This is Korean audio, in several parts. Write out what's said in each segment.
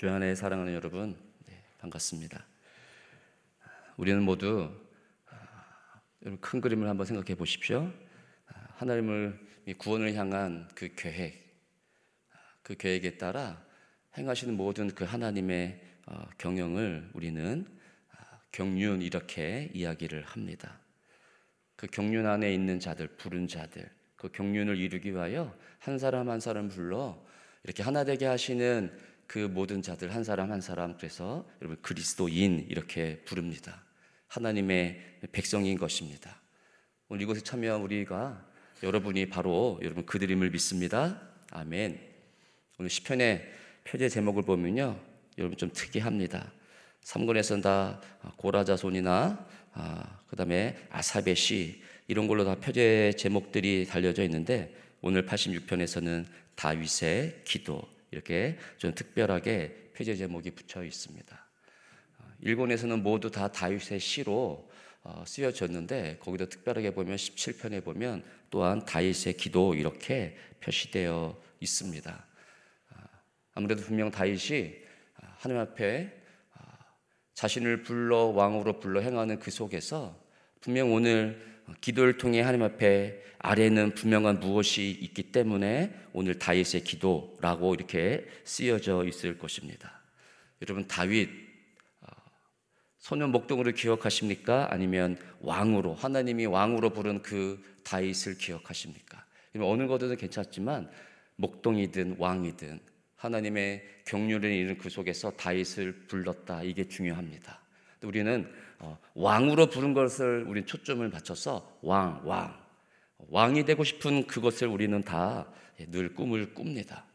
주의 안에 사랑하는 여러분, 반갑습니다. 우리는 모두 큰 그림을 한번 생각해 보십시오. 하나님을 구원을 향한 그 계획, 그 계획에 따라 행하시는 모든 그 하나님의 경영을 우리는 경륜, 이렇게 이야기를 합니다. 그 경륜 안에 있는 자들, 부른 자들, 그 경륜을 이루기 위하여 한 사람 한 사람 불러 이렇게 하나 되게 하시는 그 모든 자들 한 사람 한 사람, 그래서 여러분 그리스도인 이렇게 부릅니다. 하나님의 백성인 것입니다. 오늘 이곳에 참여한 우리가, 여러분이 바로 여러분 그들임을 믿습니다. 아멘. 오늘 시편의 표제 제목을 보면요, 여러분 좀 특이합니다. 3권에서는 다 고라자손이나 그 다음에 아삽의 시, 이런 걸로 다 표제 제목들이 달려져 있는데, 오늘 86편에서는 다윗의 기도, 이렇게 좀 특별하게 표제 제목이 붙여 있습니다. 1권에서는 모두 다 다윗의 시로 쓰여졌는데, 거기도 특별하게 보면 17편에 보면 또한 다윗의 기도, 이렇게 표시되어 있습니다. 아무래도 분명 다윗이 하나님 앞에 자신을 불러 왕으로 불러 행하는 그 속에서 분명 오늘 기도를 통해 하나님 앞에 아래는 분명한 무엇이 있기 때문에 오늘 다윗의 기도라고 이렇게 쓰여져 있을 것입니다. 여러분 다윗, 소년 목동으로 기억하십니까? 아니면 왕으로, 하나님이 왕으로 부른 그 다윗을 기억하십니까? 어느 것이든 괜찮지만 목동이든 왕이든 하나님의 경륜을 이룬 그 속에서 다윗을 불렀다, 이게 중요합니다. 우리는 왕으로 부른 것을 우리는 초점을 맞춰서 왕이 되고 싶은 그것을 우리는 다 늘 꿈을 꿉니다.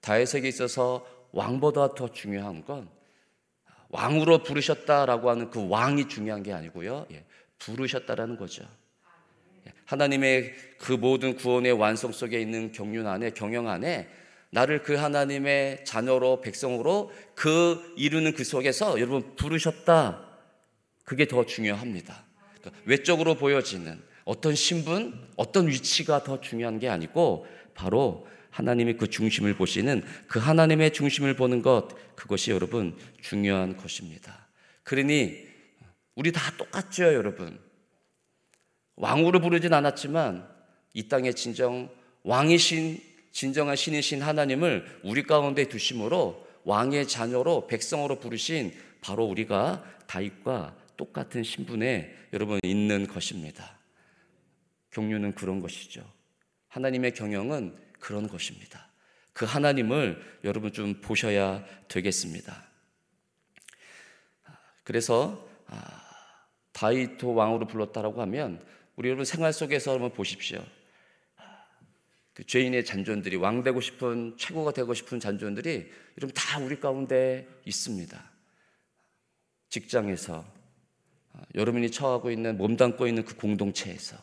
다윗에게 있어서 왕보다 더 중요한 건 왕으로 부르셨다라고 하는 그 왕이 중요한 게 아니고요, 부르셨다라는 거죠. 하나님의 그 모든 구원의 완성 속에 있는 경륜 안에, 경영 안에 나를 그 하나님의 자녀로, 백성으로 그 이루는 그 속에서 여러분 부르셨다, 그게 더 중요합니다. 그러니까 외적으로 보여지는 어떤 신분, 어떤 위치가 더 중요한 게 아니고, 바로 하나님이 그 중심을 보시는, 그 하나님의 중심을 보는 것, 그것이 여러분 중요한 것입니다. 그러니 우리 다 똑같죠. 여러분 왕으로 부르진 않았지만 이 땅의 진정 왕이신, 진정한 신이신 하나님을 우리 가운데 두심으로 왕의 자녀로, 백성으로 부르신 바로 우리가 다윗과 똑같은 신분에 여러분 있는 것입니다. 경륜은 그런 것이죠. 하나님의 경영은 그런 것입니다. 그 하나님을 여러분 좀 보셔야 되겠습니다. 그래서 다윗도 왕으로 불렀다라고 하면, 우리 여러분 생활 속에서 한번 보십시오. 그 죄인의 잔존들이, 왕 되고 싶은, 최고가 되고 싶은 잔존들이 이러면 다 우리 가운데 있습니다. 직장에서, 여러분이 처하고 있는, 몸담고 있는 그 공동체에서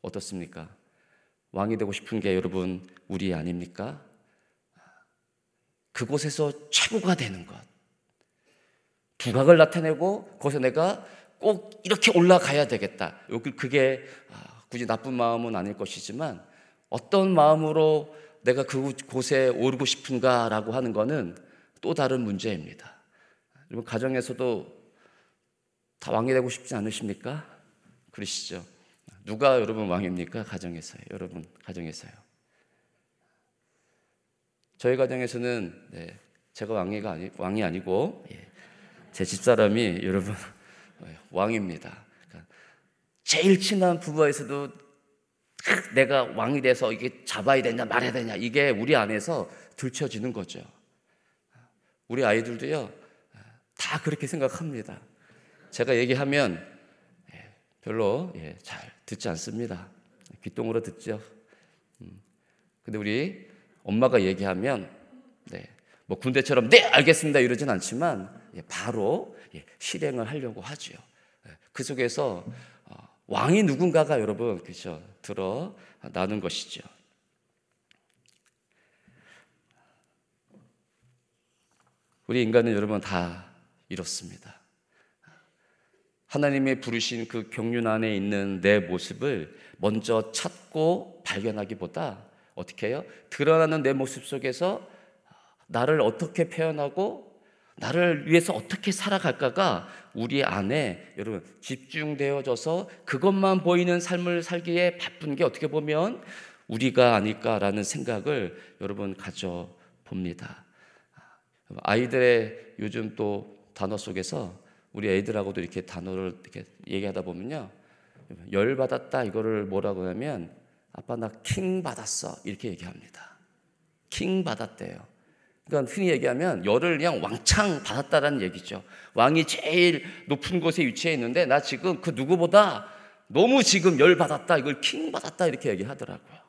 어떻습니까? 왕이 되고 싶은 게 여러분 우리 아닙니까? 그곳에서 최고가 되는 것, 두각을 나타내고 거기서 내가 꼭 이렇게 올라가야 되겠다, 그게 굳이 나쁜 마음은 아닐 것이지만 어떤 마음으로 내가 그곳에 오르고 싶은가라고 하는 것은 또 다른 문제입니다. 여러분 가정에서도 다 왕이 되고 싶지 않으십니까? 그러시죠? 누가 여러분 왕입니까? 가정에서요. 여러분 가정에서요. 저희 가정에서는 제가 왕이 아니고 제 집사람이 여러분 왕입니다. 그러니까 제일 친한 부부에서도 내가 왕이 돼서 이게 잡아야 되냐 말아야 되냐, 이게 우리 안에서 들춰지는 거죠. 우리 아이들도요 다 그렇게 생각합니다. 제가 얘기하면 별로 잘 듣지 않습니다. 귓동으로 듣죠. 근데 우리 엄마가 얘기하면 뭐 군대처럼 네 알겠습니다 이러진 않지만 바로 실행을 하려고 하죠. 그 속에서 왕이 누군가가 여러분 그죠 드러나는 것이죠. 우리 인간은 여러분 다 이렇습니다. 하나님의 부르신 그 경륜 안에 있는 내 모습을 먼저 찾고 발견하기보다 어떻게 해요? 드러나는 내 모습 속에서 나를 어떻게 표현하고 나를 위해서 어떻게 살아갈까가 우리 안에 여러분 집중되어져서 그것만 보이는 삶을 살기에 바쁜 게 어떻게 보면 우리가 아닐까라는 생각을 여러분 가져봅니다. 아이들의 요즘 또 단어 속에서 우리 애들하고도 이렇게 단어를 이렇게 얘기하다 보면요, 열받았다 이거를 뭐라고 하냐면 아빠 나 킹 받았어 이렇게 얘기합니다. 킹 받았대요. 그러니까 흔히 얘기하면 열을 그냥 왕창 받았다라는 얘기죠. 왕이 제일 높은 곳에 위치해 있는데 나 지금 그 누구보다 너무 지금 열 받았다, 이걸 킹 받았다 이렇게 얘기하더라고요.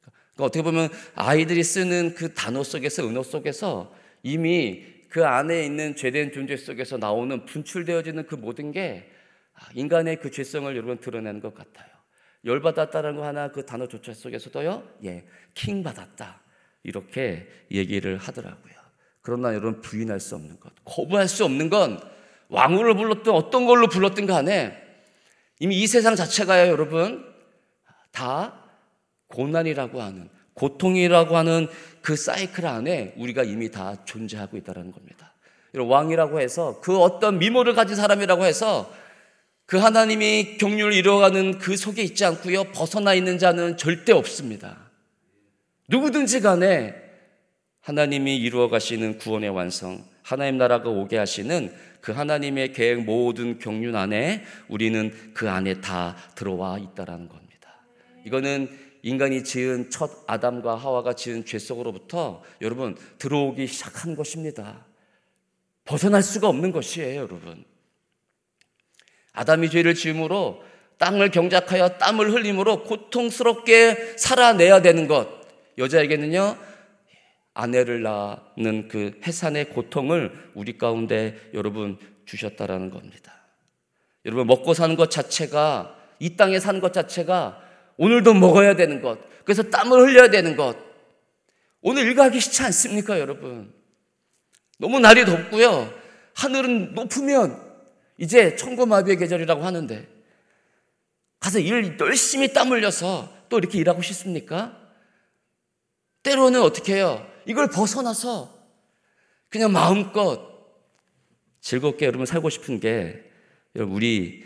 그러니까 어떻게 보면 아이들이 쓰는 그 단어 속에서, 은어 속에서 이미 그 안에 있는 죄된 존재 속에서 나오는 분출되어지는 그 모든 게 인간의 그 죄성을 여러분 드러내는 것 같아요. 열 받았다라는 거 하나 그 단어 조차 속에서도요, 예, 킹 받았다 이렇게 얘기를 하더라고요. 그러나 여러분 부인할 수 없는 것, 거부할 수 없는 건 왕후를 불렀든 어떤 걸로 불렀든 간에 이미 이 세상 자체가요 여러분 다 고난이라고 하는, 고통이라고 하는 그 사이클 안에 우리가 이미 다 존재하고 있다는 겁니다. 여러분 왕이라고 해서 그 어떤 미모를 가진 사람이라고 해서 그 하나님이 긍휼을 이루어가는 그 속에 있지 않고요, 벗어나 있는 자는 절대 없습니다. 누구든지 간에 하나님이 이루어 가시는 구원의 완성, 하나님 나라가 오게 하시는 그 하나님의 계획 모든 경륜 안에 우리는 그 안에 다 들어와 있다라는 겁니다. 이거는 인간이 지은 첫 아담과 하와가 지은 죄 속으로부터 여러분 들어오기 시작한 것입니다. 벗어날 수가 없는 것이에요, 여러분. 아담이 죄를 지음으로 땅을 경작하여 땀을 흘림으로 고통스럽게 살아내야 되는 것, 여자에게는요 아내를 낳는 그 해산의 고통을 우리 가운데 여러분 주셨다라는 겁니다. 여러분 먹고 사는 것 자체가, 이 땅에 사는 것 자체가 오늘도 먹어야 되는 것, 그래서 땀을 흘려야 되는 것, 오늘 일하기 싫지 않습니까 여러분? 너무 날이 덥고요, 하늘은 높으면 이제 천고마비의 계절이라고 하는데 가서 일 열심히 땀 흘려서 또 이렇게 일하고 싶습니까? 때로는 어떻게 해요? 이걸 벗어나서 그냥 마음껏 즐겁게 여러분 살고 싶은 게 여러분 우리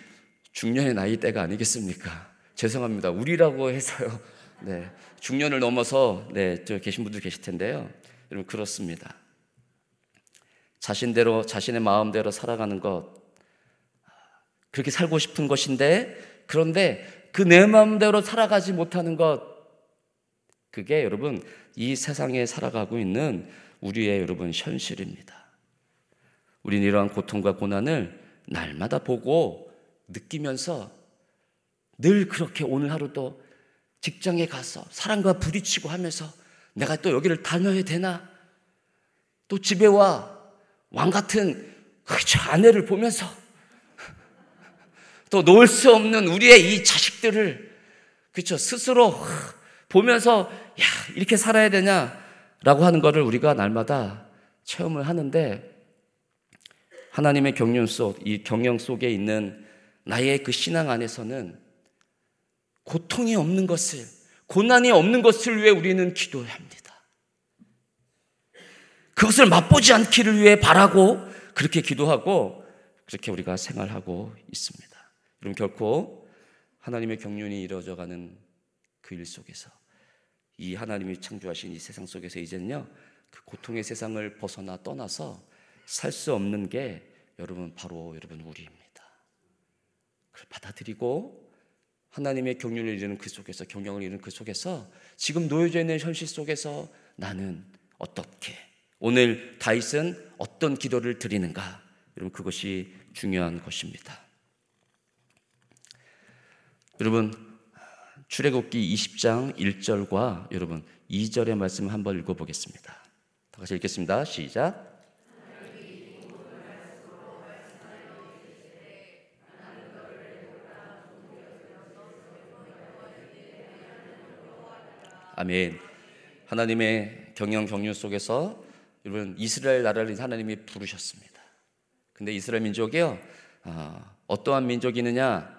중년의 나이대가 아니겠습니까? 죄송합니다. 우리라고 해서요. 네, 중년을 넘어서 네, 저 계신 분들 계실 텐데요. 여러분 그렇습니다. 자신대로, 자신의 마음대로 살아가는 것, 그렇게 살고 싶은 것인데 그런데 그 내 마음대로 살아가지 못하는 것, 그게 여러분 이 세상에 살아가고 있는 우리의 여러분 현실입니다. 우린 이러한 고통과 고난을 날마다 보고 느끼면서 늘 그렇게 오늘 하루도 직장에 가서 사람과 부딪히고 하면서 내가 또 여기를 다녀야 되나? 또 집에 와 왕 같은 저 아내를 보면서 또 놓을 수 없는 우리의 이 자식들을 그쵸 스스로 보면서 야 이렇게 살아야 되냐라고 하는 것을 우리가 날마다 체험을 하는데 하나님의 경륜 속, 이 경영 속에 있는 나의 그 신앙 안에서는 고통이 없는 것을, 고난이 없는 것을 위해 우리는 기도해야 합니다. 그것을 맛보지 않기를 위해 바라고 그렇게 기도하고 그렇게 우리가 생활하고 있습니다. 그럼 결코 하나님의 경륜이 이루어져가는 그 일 속에서, 이 하나님이 창조하신 이 세상 속에서 이제는요 그 고통의 세상을 벗어나 떠나서 살 수 없는 게 여러분 바로 여러분 우리입니다. 그걸 받아들이고 하나님의 경륜을 이루는 그 속에서, 경영을 이루는 그 속에서 지금 놓여져 있는 현실 속에서 나는 어떻게, 오늘 다윗은 어떤 기도를 드리는가, 여러분 그것이 중요한 것입니다. 여러분 출애굽기 20장 1절과 여러분 2절의 말씀을 한번 읽어보겠습니다. 다 같이 읽겠습니다. 시작. 아멘. 하나님의 경영 경륜 속에서 여러분 이스라엘 나라를 하나님이 부르셨습니다. 근데 이스라엘 민족이요, 어떠한 민족이느냐?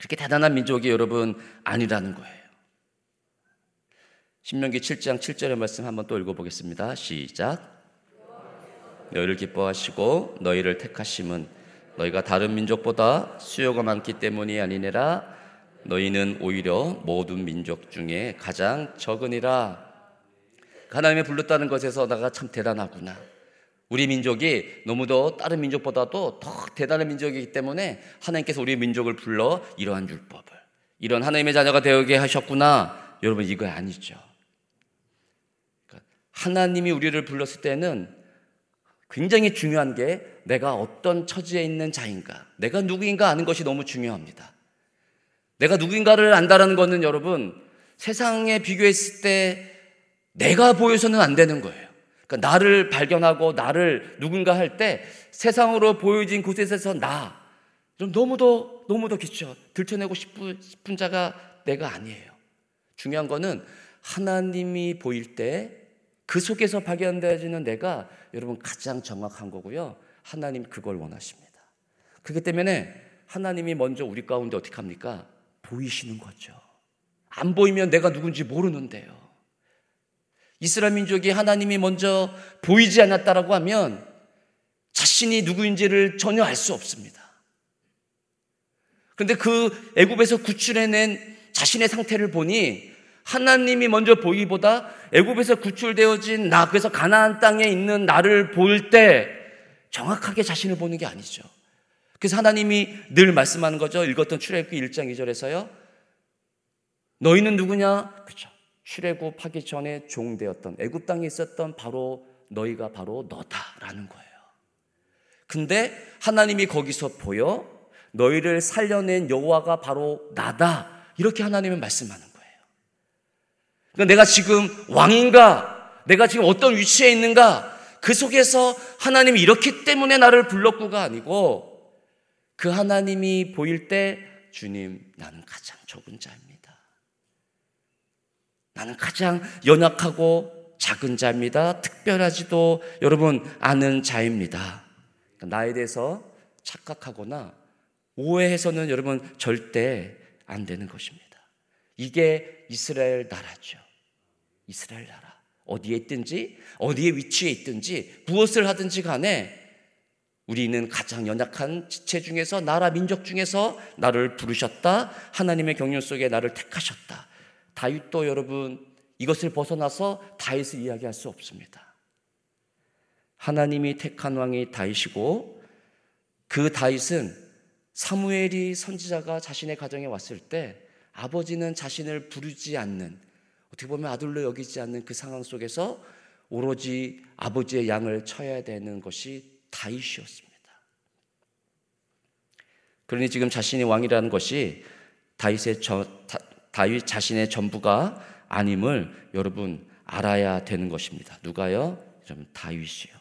그렇게 대단한 민족이 여러분 아니라는 거예요. 신명기 7장 7절의 말씀 한번 또 읽어보겠습니다. 시작. 너희를 기뻐하시고 너희를 택하심은 너희가 다른 민족보다 수요가 많기 때문이 아니니라. 너희는 오히려 모든 민족 중에 가장 적으니라. 하나님의 불렀다는 것에서 내가 참 대단하구나. 우리 민족이 너무도 다른 민족보다도 더 대단한 민족이기 때문에 하나님께서 우리 민족을 불러 이러한 율법을, 이런 하나님의 자녀가 되게 하셨구나. 여러분, 이거 아니죠. 하나님이 우리를 불렀을 때는 굉장히 중요한 게 내가 어떤 처지에 있는 자인가, 내가 누구인가 아는 것이 너무 중요합니다. 내가 누구인가를 안다라는 것은 여러분, 세상에 비교했을 때 내가 보여서는 안 되는 거예요. 그러니까 나를 발견하고 나를 누군가 할 때 세상으로 보여진 곳에서 나, 좀 너무도 그렇죠. 들춰내고 싶은 자가 내가 아니에요. 중요한 거는 하나님이 보일 때 그 속에서 발견되어지는 내가 여러분 가장 정확한 거고요. 하나님 그걸 원하십니다. 그렇기 때문에 하나님이 먼저 우리 가운데 어떻게 합니까? 보이시는 거죠. 안 보이면 내가 누군지 모르는데요. 이스라엘 민족이 하나님이 먼저 보이지 않았다라고 하면 자신이 누구인지를 전혀 알 수 없습니다. 그런데 그 애굽에서 구출해낸 자신의 상태를 보니 하나님이 먼저 보이기보다 애굽에서 구출되어진 나, 그래서 가나안 땅에 있는 나를 볼 때 정확하게 자신을 보는 게 아니죠. 그래서 하나님이 늘 말씀하는 거죠. 읽었던 출애굽기 1장 2절에서요. 너희는 누구냐? 그렇죠. 출애굽하기 전에 종되었던 애굽 땅에 있었던 바로 너희가 바로 너다라는 거예요. 근데 하나님이 거기서 보여 너희를 살려낸 여호와가 바로 나다. 이렇게 하나님은 말씀하는 거예요. 그러니까 내가 지금 왕인가? 내가 지금 어떤 위치에 있는가? 그 속에서 하나님이 이렇기 때문에 나를 불렀구가 아니고 그 하나님이 보일 때 주님, 나는 가장 적은 자입니다. 나는 가장 연약하고 작은 자입니다. 특별하지도 여러분 않은 자입니다. 나에 대해서 착각하거나 오해해서는 여러분 절대 안 되는 것입니다. 이게 이스라엘 나라죠. 이스라엘 나라. 어디에 있든지, 어디에 위치에 있든지, 무엇을 하든지 간에 우리는 가장 연약한 지체 중에서, 나라 민족 중에서 나를 부르셨다. 하나님의 경륜 속에 나를 택하셨다. 다윗도 여러분 이것을 벗어나서 다윗을 이야기할 수 없습니다. 하나님이 택한 왕이 다윗이고 그 다윗은 사무엘이 선지자가 자신의 가정에 왔을 때 아버지는 자신을 부르지 않는, 어떻게 보면 아들로 여기지 않는 그 상황 속에서 오로지 아버지의 양을 쳐야 되는 것이 다윗이었습니다. 그러니 지금 자신이 왕이라는 것이 다윗 자신의 전부가 아님을 여러분 알아야 되는 것입니다. 누가요? 여러분 다윗이요.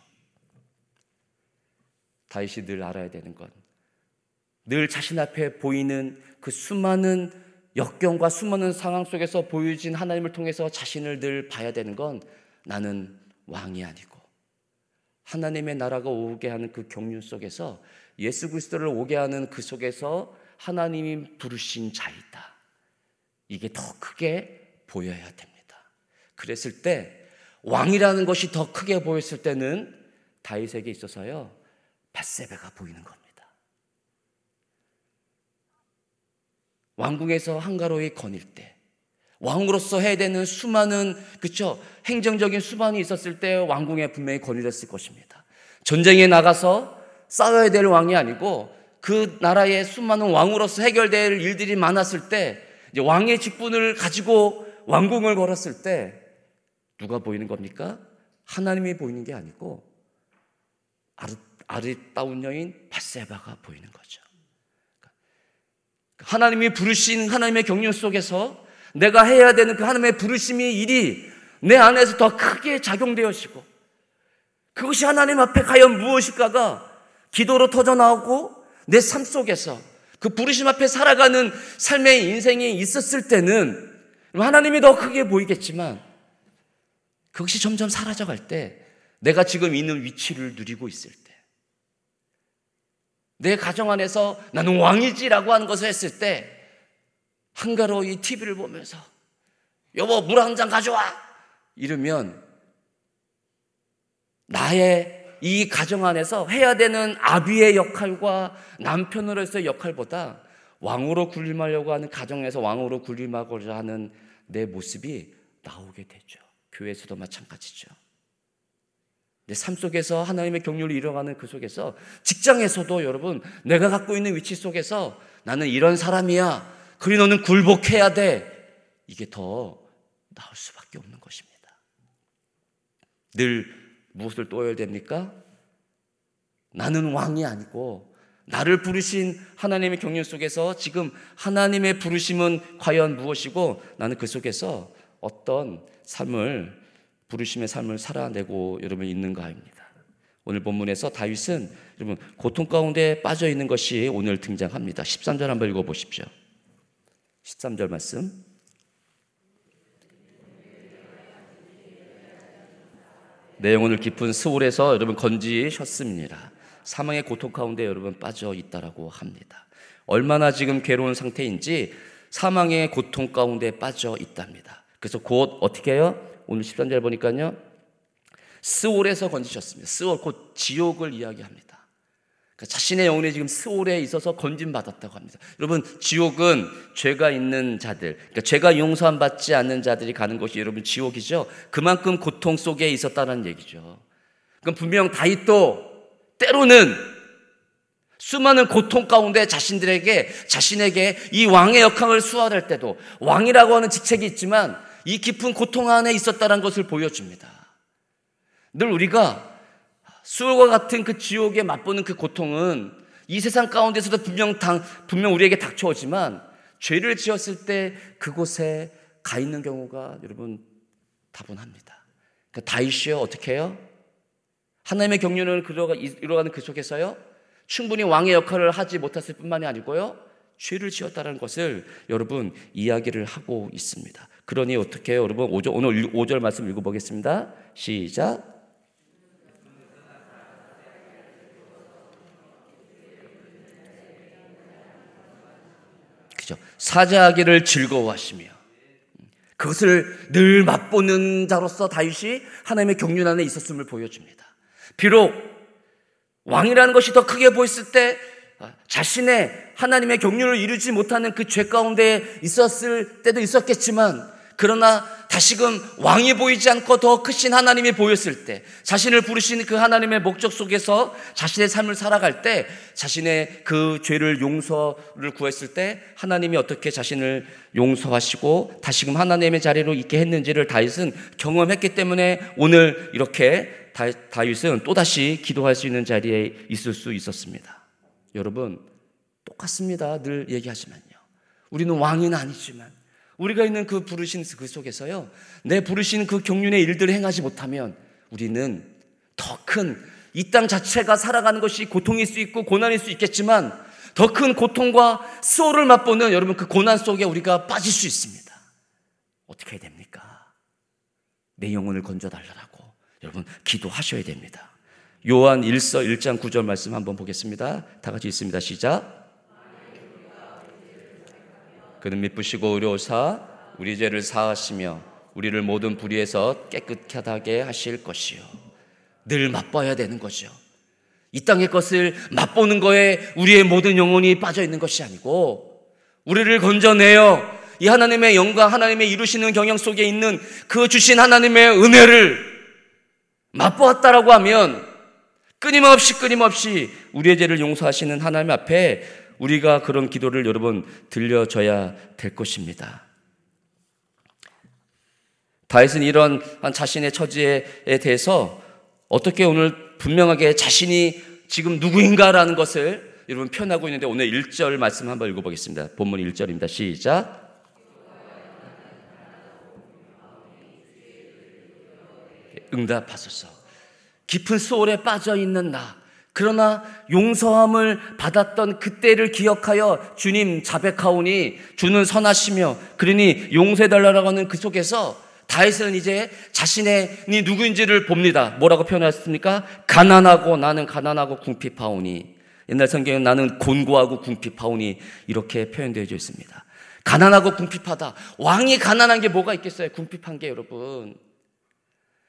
다윗이 늘 알아야 되는 건, 늘 자신 앞에 보이는 그 수많은 역경과 수많은 상황 속에서 보여진 하나님을 통해서 자신을 늘 봐야 되는 건, 나는 왕이 아니고 하나님의 나라가 오게 하는 그 경륜 속에서, 예수 그리스도를 오게 하는 그 속에서 하나님이 부르신 자이다. 이게 더 크게 보여야 됩니다. 그랬을 때 왕이라는 것이 더 크게 보였을 때는 다윗에게 있어서요, 밧세바가 보이는 겁니다. 왕궁에서 한가로이 거닐 때, 왕으로서 해야 되는 수많은, 그렇죠, 행정적인 수반이 있었을 때 왕궁에 분명히 거느렸을 것입니다. 전쟁에 나가서 싸워야 될 왕이 아니고 그 나라의 수많은 왕으로서 해결될 일들이 많았을 때, 이제 왕의 직분을 가지고 왕궁을 걸었을 때 누가 보이는 겁니까? 하나님이 보이는 게 아니고 아리따운 여인 밧세바가 보이는 거죠. 하나님이 부르신 하나님의 경륜 속에서 내가 해야 되는 그 하나님의 부르심의 일이 내 안에서 더 크게 작용되어지고, 그것이 하나님 앞에 과연 무엇일까가 기도로 터져나오고 내 삶 속에서 그 부르심 앞에 살아가는 삶의 인생이 있었을 때는 하나님이 더 크게 보이겠지만, 그것이 점점 사라져갈 때, 내가 지금 있는 위치를 누리고 있을 때, 내 가정 안에서 나는 왕이지라고 하는 것을 했을 때, 한가로이 TV를 보면서 여보 물 한 잔 가져와 이러면 나의 이 가정 안에서 해야 되는 아비의 역할과 남편으로서의 역할보다 왕으로 군림하려고 하는, 가정에서 왕으로 군림하고자 하는 내 모습이 나오게 되죠. 교회에서도 마찬가지죠. 내 삶 속에서 하나님의 경륜을 이뤄가는 그 속에서, 직장에서도 여러분, 내가 갖고 있는 위치 속에서 나는 이런 사람이야, 그리 너는 굴복해야 돼, 이게 더 나올 수밖에 없는 것입니다. 늘 무엇을 떠야 됩니까? 나는 왕이 아니고 나를 부르신 하나님의 경륜 속에서 지금 하나님의 부르심은 과연 무엇이고, 나는 그 속에서 어떤 삶을, 부르심의 삶을 살아내고 여러분 있는가입니다. 오늘 본문에서 다윗은 여러분 고통 가운데 빠져 있는 것이 오늘 등장합니다. 13절 한번 읽어 보십시오. 13절 말씀. 내 영혼을 깊은 스올에서 여러분 건지셨습니다. 사망의 고통 가운데 여러분 빠져 있다라고 합니다. 얼마나 지금 괴로운 상태인지 사망의 고통 가운데 빠져 있답니다. 그래서 곧 어떻게 해요? 오늘 13절 보니까요, 스올에서 건지셨습니다. 스올, 곧 지옥을 이야기합니다. 그러니까 자신의 영혼이 지금 스올에 있어서 건진받았다고 합니다. 여러분, 지옥은 죄가 있는 자들, 그러니까 죄가 용서받지 않는 자들이 가는 곳이 여러분 지옥이죠. 그만큼 고통 속에 있었다는 얘기죠. 그럼 분명 다윗도 때로는 수많은 고통 가운데 자신에게 이 왕의 역할을 수행할 때도 왕이라고 하는 직책이 있지만 이 깊은 고통 안에 있었다는 것을 보여줍니다. 늘 우리가 수월과 같은 그 지옥에 맛보는 그 고통은 이 세상 가운데서도 분명 우리에게 닥쳐오지만, 죄를 지었을 때 그곳에 가 있는 경우가 여러분 다분합니다. 그러니까 다윗이요, 어떻게 해요? 하나님의 경륜을 이루어가는 그 속에서요, 충분히 왕의 역할을 하지 못했을 뿐만이 아니고요, 죄를 지었다는 것을 여러분 이야기를 하고 있습니다. 그러니 어떻게 해요? 여러분, 오늘 5절 말씀 읽어보겠습니다. 시작. 그죠? 사자하기를 즐거워하시며, 그것을 늘 맛보는 자로서 다윗이 하나님의 경륜 안에 있었음을 보여줍니다. 비록 왕이라는 것이 더 크게 보였을 때 자신의 하나님의 경륜을 이루지 못하는 그 죄 가운데 있었을 때도 있었겠지만, 그러나 다시금 왕이 보이지 않고 더 크신 하나님이 보였을 때, 자신을 부르신 그 하나님의 목적 속에서 자신의 삶을 살아갈 때, 자신의 그 죄를 용서를 구했을 때 하나님이 어떻게 자신을 용서하시고 다시금 하나님의 자리로 있게 했는지를 다윗은 경험했기 때문에 오늘 이렇게 다윗은 또다시 기도할 수 있는 자리에 있을 수 있었습니다. 여러분, 똑같습니다. 늘 얘기하지만요, 우리는 왕은 아니지만 우리가 있는 그 부르신 그 속에서요, 내 부르신 그 경륜의 일들을 행하지 못하면 우리는 더 큰, 이 땅 자체가 살아가는 것이 고통일 수 있고 고난일 수 있겠지만 더 큰 고통과 수호를 맛보는 여러분 그 고난 속에 우리가 빠질 수 있습니다. 어떻게 해야 됩니까? 내 영혼을 건져달라고 여러분 기도하셔야 됩니다. 요한 1서 1장 9절 말씀 한번 보겠습니다. 다 같이 있습니다. 시작. 그는 미쁘시고 의로우사 우리 죄를 사하시며 우리를 모든 불의에서 깨끗하게 하실 것이요. 늘 맛봐야 되는 거죠. 이 땅의 것을 맛보는 거에 우리의 모든 영혼이 빠져 있는 것이 아니고, 우리를 건져내어 이 하나님의 영광, 하나님의 이루시는 경영 속에 있는 그 주신 하나님의 은혜를 맛보았다라고 하면 끊임없이 우리의 죄를 용서하시는 하나님 앞에 우리가 그런 기도를 여러분 들려줘야 될 것입니다. 다윗은 이런 자신의 처지에 대해서 어떻게 오늘 분명하게 자신이 지금 누구인가라는 것을 여러분 표현하고 있는데, 오늘 1절 말씀 한번 읽어보겠습니다. 본문 1절입니다. 시작. 응답하소서. 깊은 소울에 빠져있는 나, 그러나 용서함을 받았던 그때를 기억하여 주님 자백하오니 주는 선하시며, 그러니 용서해달라고 하는 그 속에서 다윗은 이제 자신의 누구인지를 봅니다. 뭐라고 표현했습니까? 가난하고, 나는 가난하고 궁핍하오니. 옛날 성경에는 나는 곤고하고 궁핍하오니 이렇게 표현되어져 있습니다. 가난하고 궁핍하다. 왕이 가난한 게 뭐가 있겠어요? 궁핍한 게 여러분,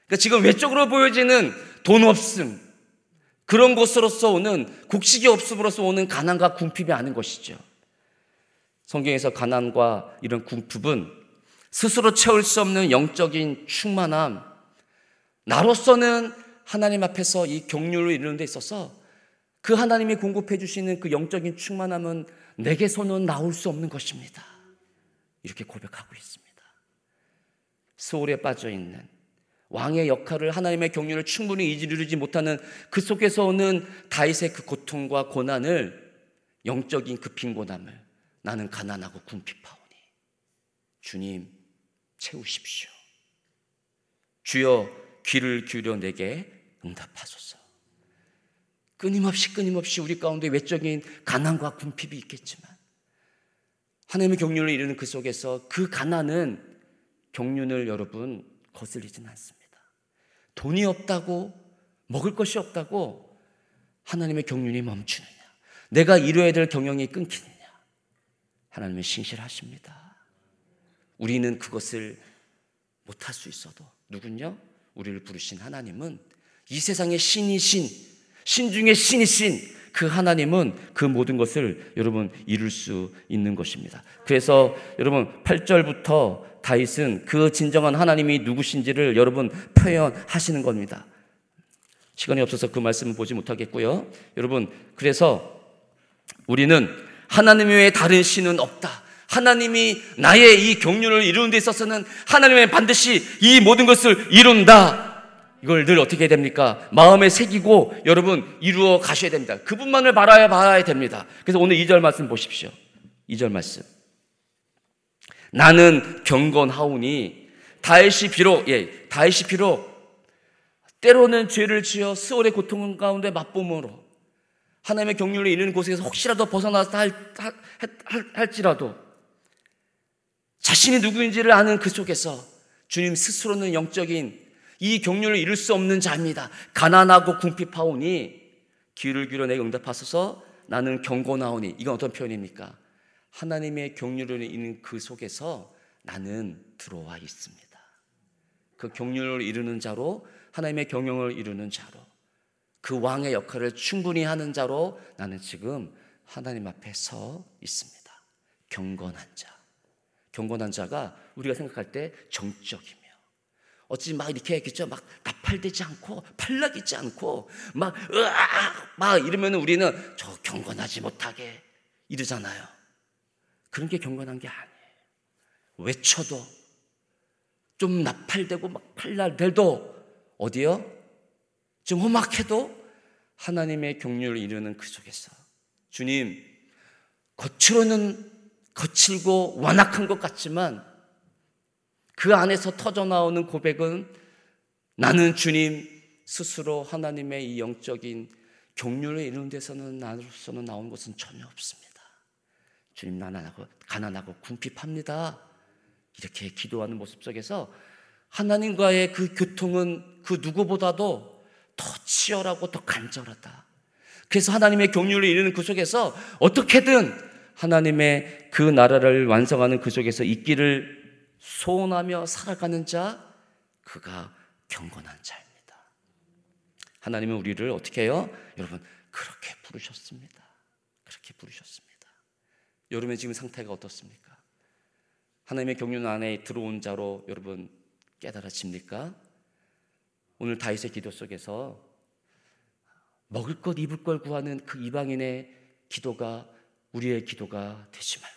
그러니까 지금 외적으로 보여지는 돈 없음, 그런 것으로서 오는 곡식이 없음으로써 오는 가난과 궁핍이 아닌 것이죠. 성경에서 가난과 이런 궁핍은 스스로 채울 수 없는 영적인 충만함, 나로서는 하나님 앞에서 이 경륜을 이루는 데 있어서 그 하나님이 공급해 주시는 그 영적인 충만함은 내게서는 나올 수 없는 것입니다. 이렇게 고백하고 있습니다. 소홀에 빠져 있는 왕의 역할을, 하나님의 경륜을 충분히 이루지 못하는 그 속에서 오는 다윗의 그 고통과 고난을, 영적인 그 빈곤함을 나는 가난하고 궁핍하오니 주님 채우십시오. 주여 귀를 기울여 내게 응답하소서. 끊임없이 우리 가운데 외적인 가난과 궁핍이 있겠지만 하나님의 경륜을 이루는 그 속에서 그 가난은 경륜을 여러분 거슬리진 않습니다. 돈이 없다고, 먹을 것이 없다고 하나님의 경륜이 멈추느냐, 내가 이뤄야 될 경영이 끊기느냐, 하나님은 신실하십니다. 우리는 그것을 못할 수 있어도 누군요? 우리를 부르신 하나님은, 이 세상의 신이신, 신 중에 신이신 그 하나님은 그 모든 것을 여러분 이룰 수 있는 것입니다. 그래서 여러분 8절부터 다윗은 그 진정한 하나님이 누구신지를 여러분 표현하시는 겁니다. 시간이 없어서 그 말씀은 보지 못하겠고요. 여러분, 그래서 우리는 하나님 외에 다른 신은 없다. 하나님이 나의 이 경륜을 이루는 데 있어서는 하나님은 반드시 이 모든 것을 이룬다. 이걸 늘 어떻게 해야 됩니까? 마음에 새기고 여러분 이루어 가셔야 됩니다. 그분만을 바라야 됩니다. 그래서 오늘 2절 말씀 보십시오. 2절 말씀. 나는 경건하오니 다윗이 비록 때로는 죄를 지어 스월의 고통 가운데 맛보므로 하나님의 경륜을 이루는 곳에서 혹시라도 벗어나서 할지라도 자신이 누구인지를 아는 그 속에서 주님 스스로는 영적인 이 경륜을 이룰 수 없는 자입니다. 가난하고 궁핍하오니 귀를 기울여 내게 응답하소서. 나는 경건하오니, 이건 어떤 표현입니까? 하나님의 경륜을 이루는 그 속에서 나는 들어와 있습니다. 그 경륜을 이루는 자로, 하나님의 경영을 이루는 자로, 그 왕의 역할을 충분히 하는 자로 나는 지금 하나님 앞에 서 있습니다. 경건한 자. 경건한 자가 우리가 생각할 때 정적입니다. 어찌 막 이렇게 했겠죠? 막 나팔되지 않고, 팔락이지 않고, 막, 으악! 막 이러면 우리는 저 경건하지 못하게 이러잖아요. 그런 게 경건한 게 아니에요. 외쳐도, 좀 나팔되고, 막 팔락돼도, 어디요? 좀 험악해도 하나님의 경륜을 이루는 그 속에서. 주님, 겉으로는 거칠고 완악한 것 같지만, 그 안에서 터져나오는 고백은 나는 주님 스스로 하나님의 이 영적인 경륜을 이루는 데서는 나로서는 나온 것은 전혀 없습니다. 주님 가난하고 궁핍합니다. 이렇게 기도하는 모습 속에서 하나님과의 그 교통은 그 누구보다도 더 치열하고 더 간절하다. 그래서 하나님의 경륜을 이루는 그 속에서 어떻게든 하나님의 그 나라를 완성하는 그 속에서 있기를 소원하며 살아가는 자, 그가 경건한 자입니다. 하나님은 우리를 어떻게 해요? 여러분, 그렇게 부르셨습니다. 그렇게 부르셨습니다. 여러분의 지금 상태가 어떻습니까? 하나님의 경륜 안에 들어온 자로 여러분 깨달아집니까? 오늘 다윗의 기도 속에서 먹을 것 입을 걸 구하는 그 이방인의 기도가 우리의 기도가 되지 말고,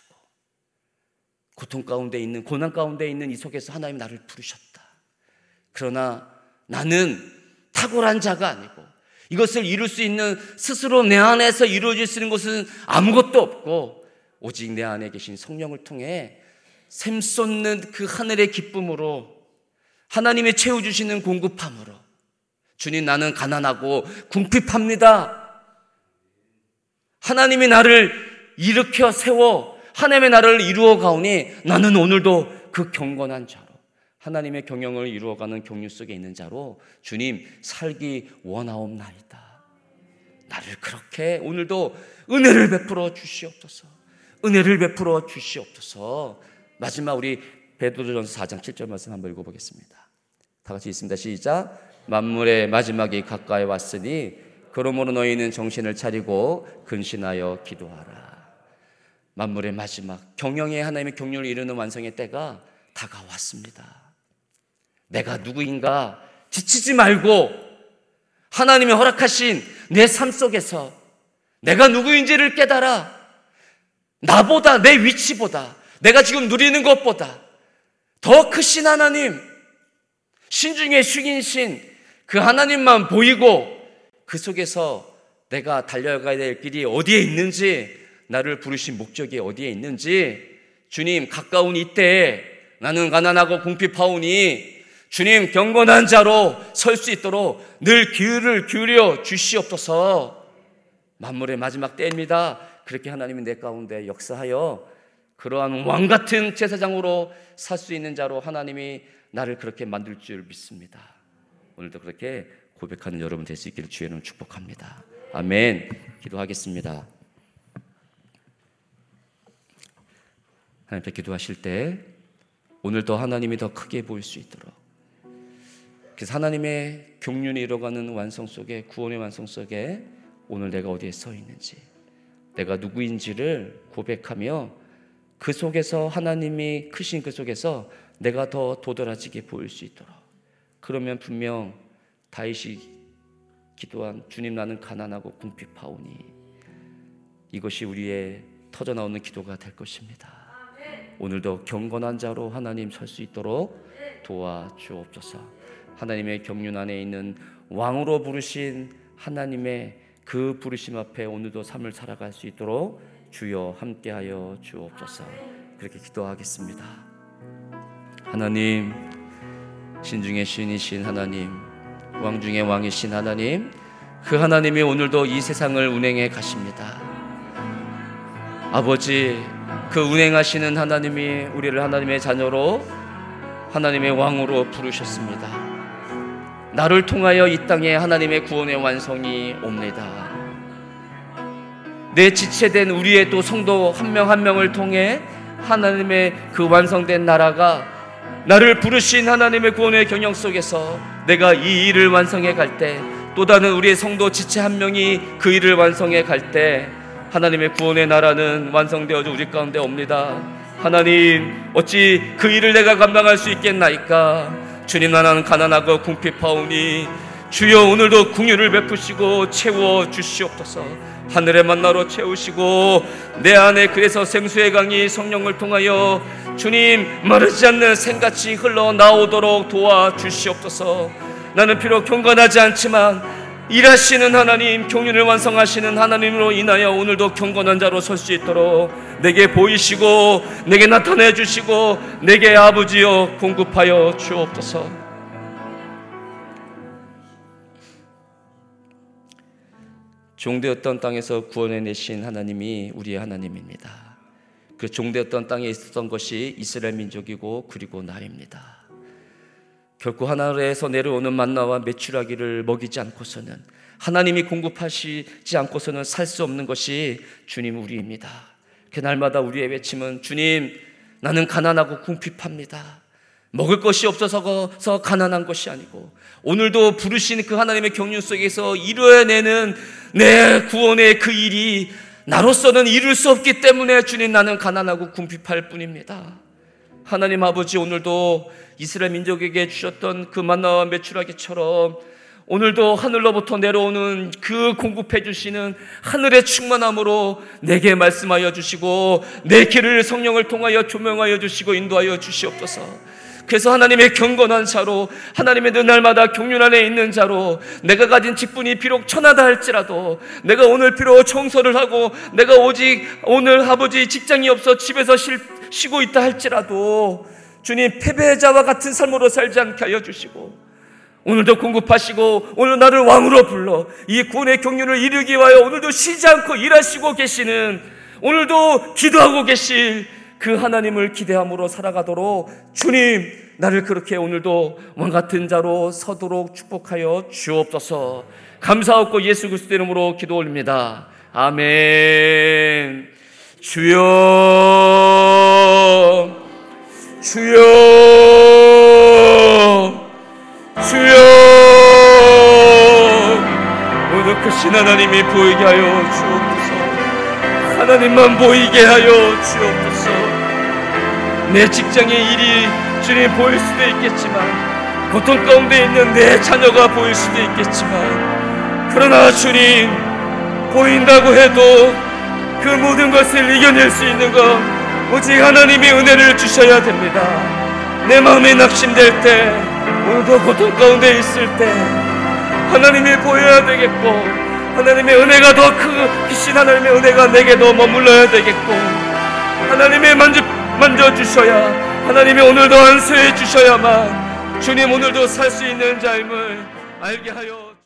고통 가운데 있는, 고난 가운데 있는 이 속에서 하나님 나를 부르셨다. 그러나 나는 탁월한 자가 아니고 이것을 이룰 수 있는, 스스로 내 안에서 이루어질 수 있는 것은 아무것도 없고 오직 내 안에 계신 성령을 통해 샘솟는 그 하늘의 기쁨으로, 하나님이 채워주시는 공급함으로, 주님 나는 가난하고 궁핍합니다. 하나님이 나를 일으켜 세워 하나님의 나라를 이루어 가오니 나는 오늘도 그 경건한 자로, 하나님의 경영을 이루어가는 경륜 속에 있는 자로 주님 살기 원하옵나이다. 나를 그렇게 오늘도 은혜를 베풀어 주시옵소서. 은혜를 베풀어 주시옵소서. 마지막 우리 베드로전서 4장 7절 말씀 한번 읽어보겠습니다. 다 같이 있습니다. 시작. 만물의 마지막이 가까이 왔으니 그러므로 너희는 정신을 차리고 근신하여 기도하라. 만물의 마지막 경영의 하나님의 경륜을 이루는 완성의 때가 다가왔습니다. 내가 누구인가 지치지 말고 하나님의 허락하신 내 삶 속에서 내가 누구인지를 깨달아 나보다, 내 위치보다, 내가 지금 누리는 것보다 더 크신 하나님, 신중의 신이신 그 하나님만 보이고 그 속에서 내가 달려가야 될 길이 어디에 있는지, 나를 부르신 목적이 어디에 있는지, 주님 가까운 이때에 나는 가난하고 궁핍하오니 주님 경건한 자로 설 수 있도록 늘 귀를 기울여 주시옵소서. 만물의 마지막 때입니다. 그렇게 하나님이 내 가운데 역사하여 그러한 왕같은 제사장으로 살 수 있는 자로 하나님이 나를 그렇게 만들 줄 믿습니다. 오늘도 그렇게 고백하는 여러분 될 수 있기를 주의 이름으로 축복합니다. 아멘. 기도하겠습니다. 하나님께 기도하실 때 오늘도 하나님이 더 크게 보일 수 있도록, 그래서 하나님의 경륜이 이뤄가는 완성 속에, 구원의 완성 속에 오늘 내가 어디에 서 있는지, 내가 누구인지를 고백하며 그 속에서 하나님이 크신 그 속에서 내가 더 도드라지게 보일 수 있도록. 그러면 분명 다윗이 기도한 주님 나는 가난하고 궁핍하오니 이것이 우리의 터져나오는 기도가 될 것입니다. 오늘도 경건한 자로 하나님 설 수 있도록 도와주옵소서. 하나님의 경륜 안에 있는 왕으로 부르신 하나님의 그 부르심 앞에 오늘도 삶을 살아갈 수 있도록 주여 함께하여 주옵소서. 그렇게 기도하겠습니다. 하나님, 신중의 신이신 하나님, 왕중의 왕이신 하나님, 그 하나님이 오늘도 이 세상을 운행해 가십니다. 아버지, 그 운행하시는 하나님이 우리를 하나님의 자녀로, 하나님의 왕으로 부르셨습니다. 나를 통하여 이 땅에 하나님의 구원의 완성이 옵니다. 내 지체된 우리의 또 성도 한 명 한 명을 통해 하나님의 그 완성된 나라가, 나를 부르신 하나님의 구원의 경영 속에서 내가 이 일을 완성해 갈 때, 또 다른 우리의 성도 지체 한 명이 그 일을 완성해 갈 때 하나님의 구원의 나라는 완성되어져 우리 가운데 옵니다. 하나님, 어찌 그 일을 내가 감당할 수 있겠나이까? 주님 나는 가난하고 궁핍하오니 주여 오늘도 긍휼을 베푸시고 채워주시옵소서. 하늘의 만나로 채우시고 내 안에 그래서 생수의 강이 성령을 통하여 주님 마르지 않는 샘같이 흘러나오도록 도와주시옵소서. 나는 비록 경건하지 않지만 일하시는 하나님, 경륜을 완성하시는 하나님으로 인하여 오늘도 경건한 자로 설 수 있도록 내게 보이시고 내게 나타내 주시고 내게 아버지여 공급하여 주옵소서. 종되었던 땅에서 구원해내신 하나님이 우리의 하나님입니다. 그 종되었던 땅에 있었던 것이 이스라엘 민족이고 그리고 나입니다. 결코 하늘에서 내려오는 만나와 메추라기를 먹이지 않고서는, 하나님이 공급하시지 않고서는 살 수 없는 것이 주님 우리입니다. 그날마다 우리의 외침은 주님 나는 가난하고 궁핍합니다. 먹을 것이 없어서 가난한 것이 아니고 오늘도 부르신 그 하나님의 경륜 속에서 이루어내는 내 구원의 그 일이 나로서는 이룰 수 없기 때문에 주님 나는 가난하고 궁핍할 뿐입니다. 하나님 아버지, 오늘도 이스라엘 민족에게 주셨던 그 만나와 메추라기처럼 오늘도 하늘로부터 내려오는 그 공급해 주시는 하늘의 충만함으로 내게 말씀하여 주시고 내 길을 성령을 통하여 조명하여 주시고 인도하여 주시옵소서. 그래서 하나님의 경건한 자로, 하나님의 날마다 경륜 안에 있는 자로, 내가 가진 직분이 비록 천하다 할지라도, 내가 오늘 비록 청소를 하고 내가 오직 오늘 아버지 직장이 없어 집에서 쉬고 있다 할지라도 주님 패배자와 같은 삶으로 살지 않게 하여 주시고 오늘도 공급하시고 오늘 나를 왕으로 불러 이 구원의 경륜을 이루기 위하여 오늘도 쉬지 않고 일하시고 계시는, 오늘도 기도하고 계실 그 하나님을 기대함으로 살아가도록 주님 나를 그렇게 오늘도 왕같은 자로 서도록 축복하여 주옵소서. 감사하고 예수 그리스도의 이름으로 기도 올립니다. 아멘. 주여, 주여, 주여, 오늘도 크신 하나님이 보이게 하여 주옵소서. 하나님만 보이게 하여 주옵소서. 내 직장의 일이 주님 보일 수도 있겠지만, 고통 가운데 있는 내 자녀가 보일 수도 있겠지만, 그러나 주님 보인다고 해도 그 모든 것을 이겨낼 수 있는 건 오직 하나님이 은혜를 주셔야 됩니다. 내 마음이 낙심될 때, 오늘도 고통 가운데 있을 때 하나님이 보여야 되겠고, 하나님의 은혜가 더 크신 하나님의 은혜가 내게 더 머물러야 되겠고, 하나님이 만져주셔야, 하나님이 오늘도 안수해 주셔야만 주님 오늘도 살 수 있는 삶을 알게 하여